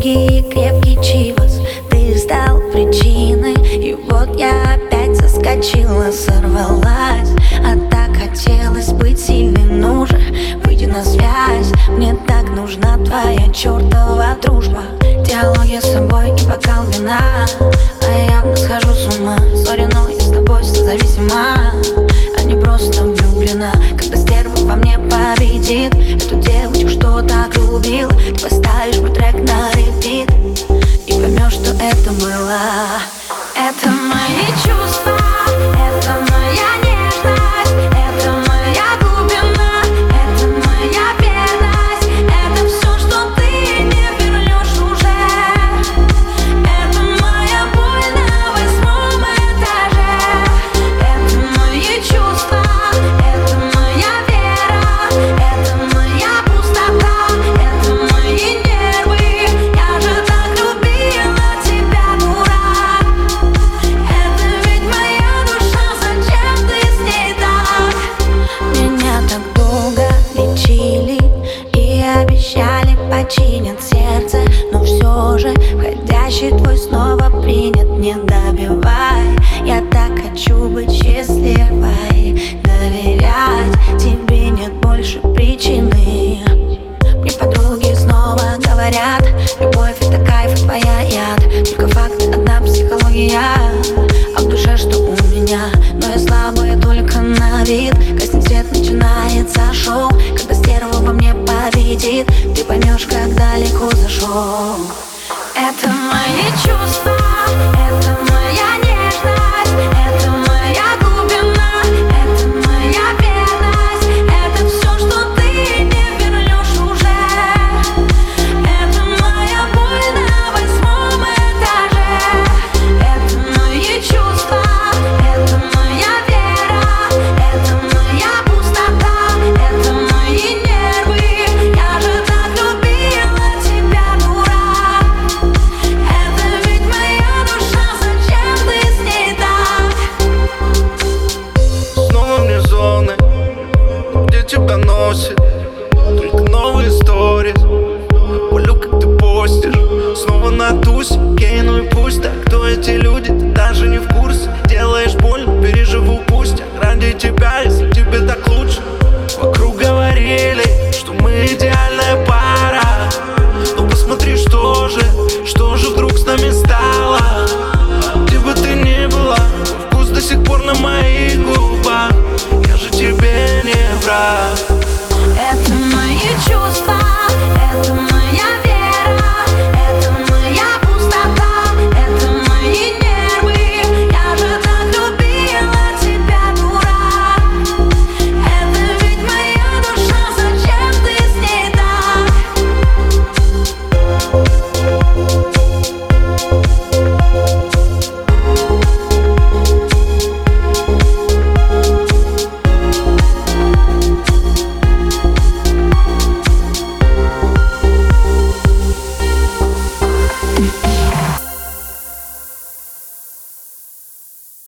долгий и крепкий чивос. Ты стал причиной, и вот я опять соскочила, сорвалась. А так хотелось быть сильной, ну же, выйди на связь. Мне так нужна твоя чертова дружба. Диалоги с собой и бокал вина. А я явно схожу с ума. Сори, но я с тобой созависима, а не просто влюблена. Когда стерва во мне победит эту девочку, что так любила, ты поставишь мой трек на репит и поймешь, что это было. Это мои чувства, это моя нежность, это моя глубина, это моя верность. Это все, что ты не вернешь уже. Это моя боль на 8 этаже. Это мои чувства, это моя вера, это моя пустота, это мои нервы. Я же так любила тебя, дурак. Это ведь моя душа, зачем ты с ней так? Меня так долго лечили и обещали починят сердце, но все же входящий твой снова принят. Не добивай, я так хочу быть счастливой, доверять тебе нет больше причины. Мне подруги снова говорят, любовь это кайф, твоя яд. Только факт, одна психология, а в душе что у меня? Но я слабая только на вид. Гаснет свет, начинается шоу. Когда стерва во мне победит, ты поймешь, как далеко зашел. Это мои чувства, это моя нежность, это моя глубина, это моя верность, это все, что ты не вернешь уже. Это моя боль на 8 этаже. Это мои чувства, это моя вера, это моя пустота, это мои нервы. Я же так любила тебя, дурак. Это ведь моя душа, зачем ты с ней так? Снова мне зоны, где тебя носит. Только новые истории, полю, как ты постишь. Снова на тусе, окей, ну и пусть так. Кто эти люди, ты даже не в курсе. Делаешь больно, переживу пусть. Ради тебя, если тебе так лучше. Вокруг говорили, что мы идеальная пара. Но посмотри, что же вдруг с нами стало. Где бы ты ни была, вкус до сих пор на моих губах. Я же тебе не враг.